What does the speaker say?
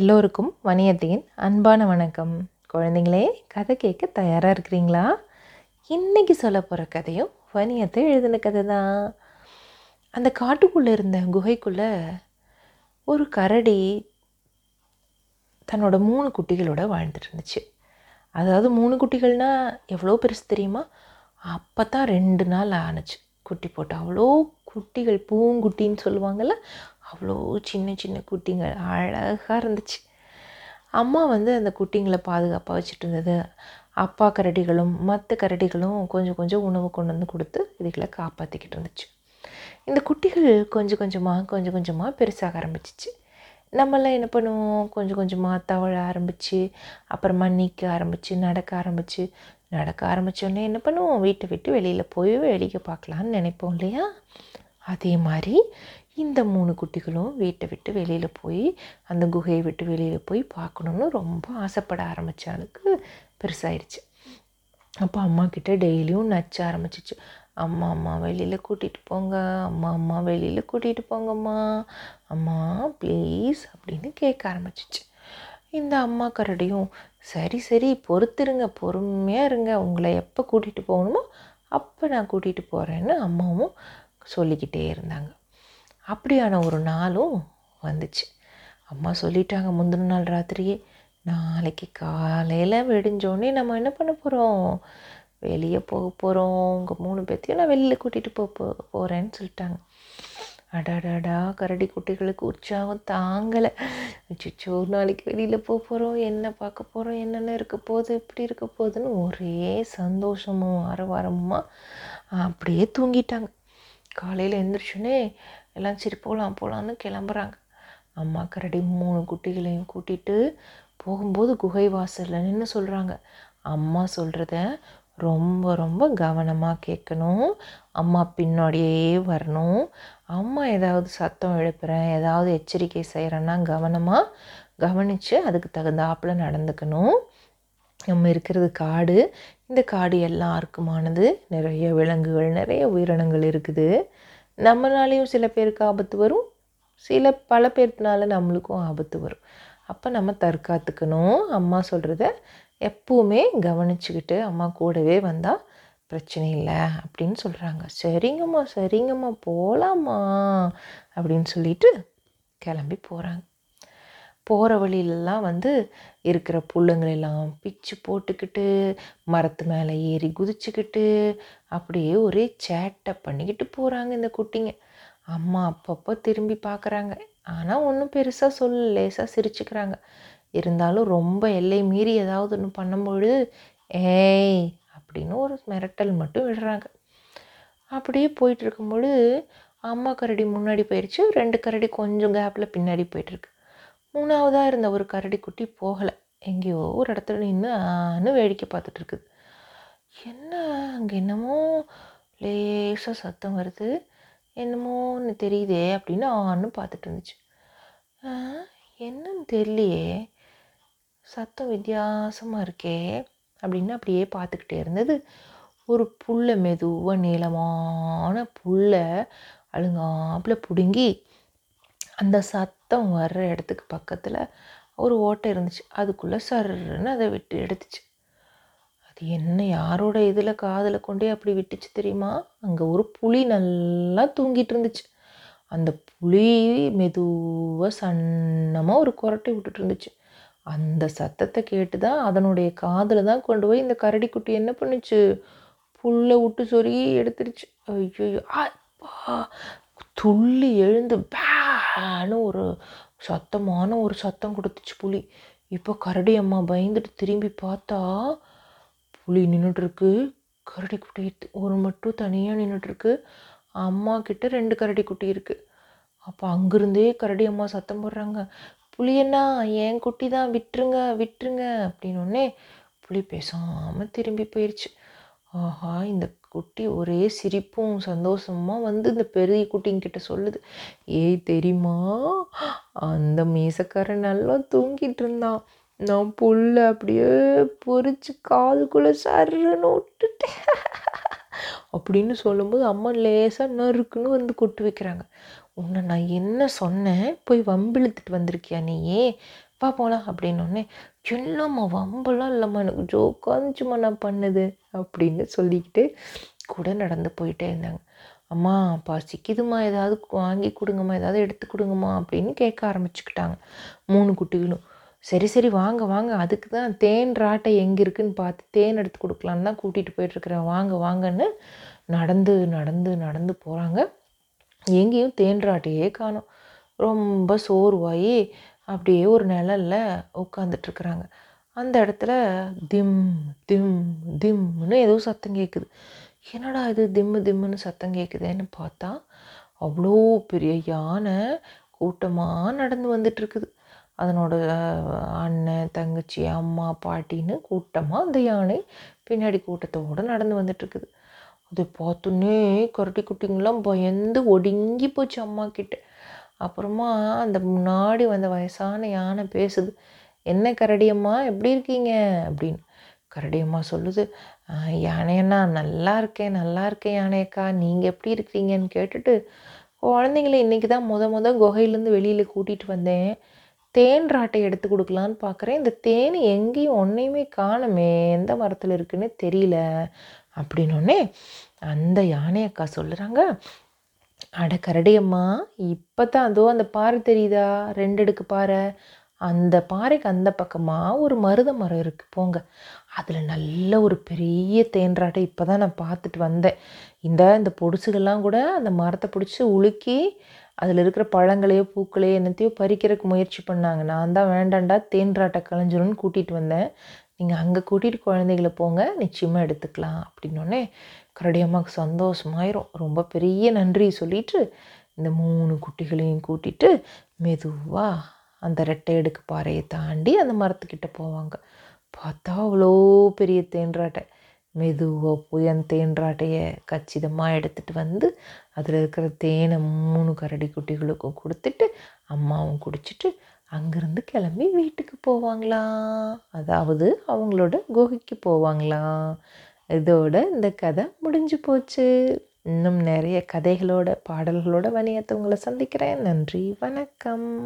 எல்லோருக்கும் வணியத்தின் அன்பான வணக்கம். குழந்தைங்களே, கதை கேட்க தயாராக இருக்கிறீங்களா? இன்றைக்கி சொல்ல போகிற கதையும் வணியத்தை எழுதின கதை தான். அந்த காட்டுக்குள்ளே இருந்த குகைக்குள்ளே ஒரு கரடி தன்னோட 3 குட்டிகளோடு வாழ்ந்துட்டு இருந்துச்சு. அதாவது 3 குட்டிகள்னால் எவ்வளோ பெருசு தெரியுமா? அப்போ தான் 2 நாள் ஆணுச்சு குட்டி போட்டு. அவ்வளோ குட்டிகள், பூங்குட்டின்னு சொல்லுவாங்கள்ல, அவ்வளோ சின்ன சின்ன குட்டிங்கள் அழகாக இருந்துச்சு. அம்மா வந்து அந்த குட்டிங்களை பாதுகாப்பாக வச்சுட்டு இருந்தது. அப்பா கரடிகளும் மற்ற கரடிகளும் கொஞ்சம் கொஞ்சம் உணவு கொண்டு வந்து கொடுத்து இதுகளை காப்பாற்றிக்கிட்டு இருந்துச்சு. இந்த குட்டிகள் கொஞ்சம் கொஞ்சமாக பெருசாக ஆரம்பிச்சிச்சு. நம்மளாம் என்ன பண்ணுவோம், கொஞ்சம் கொஞ்சமாக தவழ ஆரம்பித்து, அப்புறமா நீக்க ஆரம்பித்து, நடக்க ஆரம்பித்தோடனே என்ன பண்ணுவோம், வீட்டை விட்டு வெளியில் போய் வேடிக்கை பார்க்கலான்னு நினைப்போம் இல்லையா? அதே மாதிரி இந்த 3 குட்டிகளும் வீட்டை விட்டு வெளியில் போய், அந்த குகையை விட்டு வெளியில் போய் பார்க்கணுன்னு ரொம்ப ஆசைப்பட ஆரம்பித்தாளுக்கு பெருசாகிடுச்சு. அப்போ அம்மாக்கிட்ட டெய்லியும் நச்ச ஆரம்பிச்சிச்சு. அம்மா வெளியில் கூட்டிகிட்டு போங்க, அம்மா வெளியில் கூட்டிகிட்டு போங்கம்மா, அம்மா ப்ளீஸ் அப்படின்னு கேட்க ஆரம்பிச்சிச்சு. இந்த அம்மா கரடியும் சரி பொறுத்துருங்க, பொறுமையாக இருங்க, உங்களை எப்போ கூட்டிகிட்டு போகணுமோ அப்போ நான் கூட்டிகிட்டு போகிறேன்னு அம்மாவும் சொல்லிக்கிட்டே இருந்தாங்க. அப்படியான ஒரு நாளும் வந்துச்சு. அம்மா சொல்லிட்டாங்க முந்தின நாள் ராத்திரியே, நாளைக்கு காலையில் வெடிஞ்சோடனே நம்ம என்ன பண்ண போகிறோம், வெளியே போக போகிறோம், உங்கள் 3 பேர்த்தையும் நான் வெளியில் கூட்டிகிட்டு போகிறேன்னு சொல்லிட்டாங்க. அடாடாடா கரடி குட்டிகளுக்கு உற்சாகம் தாங்கலை. அச்சோ, நாளைக்கு வெளியில் போக போகிறோம், என்ன பார்க்க போகிறோம், என்னென்ன இருக்க போகுது, எப்படி இருக்க போகுதுன்னு ஒரே சந்தோஷமும் ஆரவாரமாக அப்படியே தூங்கிட்டாங்க. காலையில் எழுந்திரிச்சோன்னே எல்லாம் சரி போகலான்னு கிளம்புறாங்க. அம்மா கரடி 3 குட்டிகளையும் கூட்டிகிட்டு போகும்போது குகை வாசலில் நின்று சொல்கிறாங்க, அம்மா சொல்கிறத ரொம்ப கவனமாக கேட்கணும், அம்மா பின்னாடியே வரணும், அம்மா ஏதாவது சத்தம் எழுப்புறேன், ஏதாவது எச்சரிக்கை செய்கிறேன்னா கவனமாக கவனித்து அதுக்கு தகுந்தாப்பில் நடந்துக்கணும். நம்ம இருக்கிறது காடு, இந்த காடு எல்லாருக்குமானது, நிறைய விலங்குகள் நிறைய உயிரினங்கள் இருக்குது. நம்மளாலேயும் சில பேருக்கு ஆபத்து வரும், பல பேர்த்தினால நம்மளுக்கும் ஆபத்து வரும். அப்போ நம்ம தற்காத்துக்கணும். அம்மா சொல்கிறத எப்போவுமே கவனிச்சுக்கிட்டு அம்மா கூடவே வந்தால் பிரச்சனை இல்லை அப்படின்னு சொல்கிறாங்க. சரிங்கம்மா போகலாமா அப்படின்னு சொல்லிட்டு கிளம்பி போகிறாங்க. போகிற வழியிலலாம் வந்து இருக்கிற புல்லுங்களெல்லாம் பிச்சு போட்டுக்கிட்டு, மரத்து மேலே ஏறி குதிச்சுக்கிட்டு, அப்படியே ஒரே சேட்டை பண்ணிக்கிட்டு போகிறாங்க இந்த குட்டிங்க. அம்மா அப்பப்போ திரும்பி பார்க்குறாங்க, ஆனால் ஒன்றும் பெருசாக லேசாக சிரிச்சுக்கிறாங்க. இருந்தாலும் ரொம்ப எல்லை மீறி ஏதாவது ஒன்று பண்ணும்பொழுது ஏய் அப்படின்னு ஒரு மிரட்டல் மட்டும் விடுறாங்க. அப்படியே போயிட்டு இருக்கும்போது அம்மா கரடி முன்னாடி போயிடுச்சு, 2 கரடி கொஞ்சம் கேப்பில் பின்னாடி போயிட்டுருக்கு. 3ஆவதாக இருந்த ஒரு கரடி குட்டி போகலை, எங்கேயோ ஒரு இடத்துல நின்று வேடிக்கை பார்த்துட்டு இருக்குது. என்ன அங்கே என்னமோ லேசாக சத்தம் வருது, என்னமோன்னு தெரியுதே அப்படின்னு பார்த்துட்டு இருந்துச்சு. என்னன்னு தெரியலையே, சத்தம் வித்தியாசமாக இருக்கே அப்படின்னு அப்படியே பார்த்துக்கிட்டே இருந்தது. ஒரு புல்லை மெதுவாக நீளமான புல்லை அழுங்காப்பில் பிடுங்கி அந்த சத்தம் வர்ற இடத்துக்கு பக்கத்தில் ஒரு ஓட்டை இருந்துச்சு, அதுக்குள்ளே சருன்னு அதை விட்டு எடுத்துச்சு. அது என்ன யாரோட இதில் காதில் கொண்டே அப்படி விட்டுச்சு தெரியுமா? அங்கே ஒரு புலி நல்லா தூங்கிட்டு இருந்துச்சு. அந்த புலி மெதுவாக சன்னமாக ஒரு குரட்டை விட்டுட்டு இருந்துச்சு. அந்த சத்தத்தை கேட்டு தான் அதனுடைய காதில் தான் கொண்டு போய் இந்த கரடிக்குட்டி என்ன பண்ணிச்சு, புல்லை விட்டு சொருகி எடுத்துருச்சு. ஐயோ, துள்ளி எழுந்து பேன்னு ஒரு சத்தம் கொடுத்துச்சு புலி. இப்போ கரடி அம்மா பயந்துட்டு திரும்பி பார்த்தா புலி நின்றுட்டுருக்கு, கரடி குட்டி ஒரு மட்டும் தனியாக நின்றுட்டுருக்கு, அம்மா கிட்ட 2 கரடி குட்டி இருக்குது. அப்போ அங்கேருந்தே கரடி அம்மா சத்தம் போடுறாங்க, புளியண்ணா என் குட்டி தான், விட்டுருங்க அப்படின்னோடனே புளி பேசாமல் திரும்பி போயிடுச்சு. ஆஹா, இந்த குட்டி ஒரே சிரிப்பும் சந்தோஷமாக வந்து இந்த பெரிய குட்டிங்கிட்ட சொல்லுது, ஏய் தெரியுமா, அந்த மீசக்காரன் நல்லா தூங்கிட்டு இருந்தான், நான் புல்லை அப்படியே பொறிச்சு காதுக்குள்ளே சருன்னு விட்டுட்டேன் அப்படின்னு சொல்லும்போது அம்மா லேசாக நறுக்குன்னு வந்து கொட்டு வைக்கிறாங்க. உன்னை நான் என்ன சொன்னேன், போய் வம்பிழுத்துட்டு வந்திருக்கியா நீயே, பா போகலாம் அப்படின்னோடனே, என்னம்மா வம்பெல்லாம் இல்லைம்மா, எனக்கு ஜோக்காக இருந்துச்சுமா நான் பண்ணுது அப்படின்னு சொல்லிக்கிட்டு கூட நடந்து போயிட்டே இருந்தாங்க. அம்மா அப்பா சிக்கிதுமா, ஏதாவது வாங்கி கொடுங்கம்மா, ஏதாவது எடுத்து கொடுங்கம்மா அப்படின்னு கேட்க ஆரம்பிச்சுக்கிட்டாங்க 3 குட்டிகளும். சரி சரி வாங்க வாங்க, அதுக்கு தான் தேன் ராட்டை எங்கே இருக்குதுன்னு பார்த்து தேன் எடுத்து கொடுக்கலான்னு தான் கூட்டிகிட்டு போயிட்டுருக்குறேன், வாங்க வாங்கன்னு நடந்து நடந்து நடந்து போகிறாங்க. எங்கேயும் தேன் ராட்டையே காணோம். ரொம்ப சோர்வாயி அப்படியே ஒரு நிழலில் உட்காந்துட்ருக்குறாங்க. அந்த இடத்துல திம் திம் திம்னு ஏதோ சத்தம் கேட்குது. என்னடா இது திம்மு திம்முன்னு சத்தம் கேட்குதேன்னு பார்த்தா அவ்வளோ பெரிய யானை கூட்டமாக நடந்து வந்துட்டுருக்குது. அதனோட அண்ணன் தங்கச்சி அம்மா பாட்டின்னு கூட்டமாக அந்த யானை பின்னாடி கூட்டத்தோடு நடந்து வந்துட்டுருக்குது. அதை பார்த்துன்னே கரடி குட்டிங்கெலாம் பயந்து ஒடுங்கி போச்சு அம்மா கிட்ட. அப்புறமா அந்த முன்னாடி வந்த வயசான யானை பேசுது, என்ன கரடியம்மா எப்படி இருக்கீங்க அப்படின்னு. கரடியம்மா சொல்லுது, யானையண்ணா நல்லா இருக்கேன் யானையக்கா, நீங்கள் எப்படி இருக்கிறீங்கன்னு கேட்டுட்டு, குழந்தைங்கள இன்றைக்கி தான் முத குகையிலேருந்து வெளியில் கூட்டிகிட்டு வந்தேன், தேன் ராட்டை எடுத்து கொடுக்கலான்னு பார்க்குறேன், இந்த தேன் எங்கேயும் ஒன்றையுமே காணுமே, எந்த மரத்தில் இருக்குன்னு தெரியல அப்படின்னோடனே அந்த யானையக்கா சொல்லுறாங்க, அட கரடியம்மா இப்போ தான் அதோ அந்த பாறை தெரியுதா 2 அடுக்கு பாறை, அந்த பாறைக்கு அந்த பக்கமாக ஒரு மருத மரம் இருக்குது போங்க, அதில் நல்ல ஒரு பெரிய தேன் ராட்டை இப்போ தான் நான் பார்த்துட்டு வந்தேன், இந்த பொடிசுகள்லாம் கூட அந்த மரத்தை பிடிச்சி உலுக்கி அதில் இருக்கிற பழங்களையோ பூக்களையோ என்னத்தையோ பறிக்கிறதுக்கு முயற்சி பண்ணாங்க, நான் தான் வேண்டாண்டா தேன் ராட்டை கலைஞ்சிடும்னு கூட்டிகிட்டு வந்தேன், நீங்கள் அங்கே கூட்டிகிட்டு குழந்தைகளை போங்க, நிச்சயமாக எடுத்துக்கலாம் அப்படின்னோடனே கரடியம்மாவுக்கு சந்தோஷமாயிரும். ரொம்ப பெரிய நன்றி சொல்லிட்டு இந்த 3 குட்டிகளையும் கூட்டிகிட்டு மெதுவாக அந்த 2 அடுக்கு பாறையை தாண்டி அந்த மரத்துக்கிட்ட போவாங்க. பார்த்தா அவ்வளோ பெரிய தேன் ராட்டை. மெதுவாக போய் அந்த தேன் ராட்டையை கச்சிதமாக எடுத்துகிட்டு வந்து அதில் இருக்கிற தேனை 3 கரடி குட்டிகளுக்கும் கொடுத்துட்டு அம்மாவும் குடிச்சிட்டு அங்கேருந்து கிளம்பி வீட்டுக்கு போவாங்களாம், அதாவது அவங்களோட குகைக்கு போவாங்களாம். இதோட இந்த கதை முடிஞ்சு போச்சு. இன்னும் நிறைய கதைகளோட பாடல்களோட வணிகத்தை உங்களை சந்திக்கிறேன். நன்றி, வணக்கம்.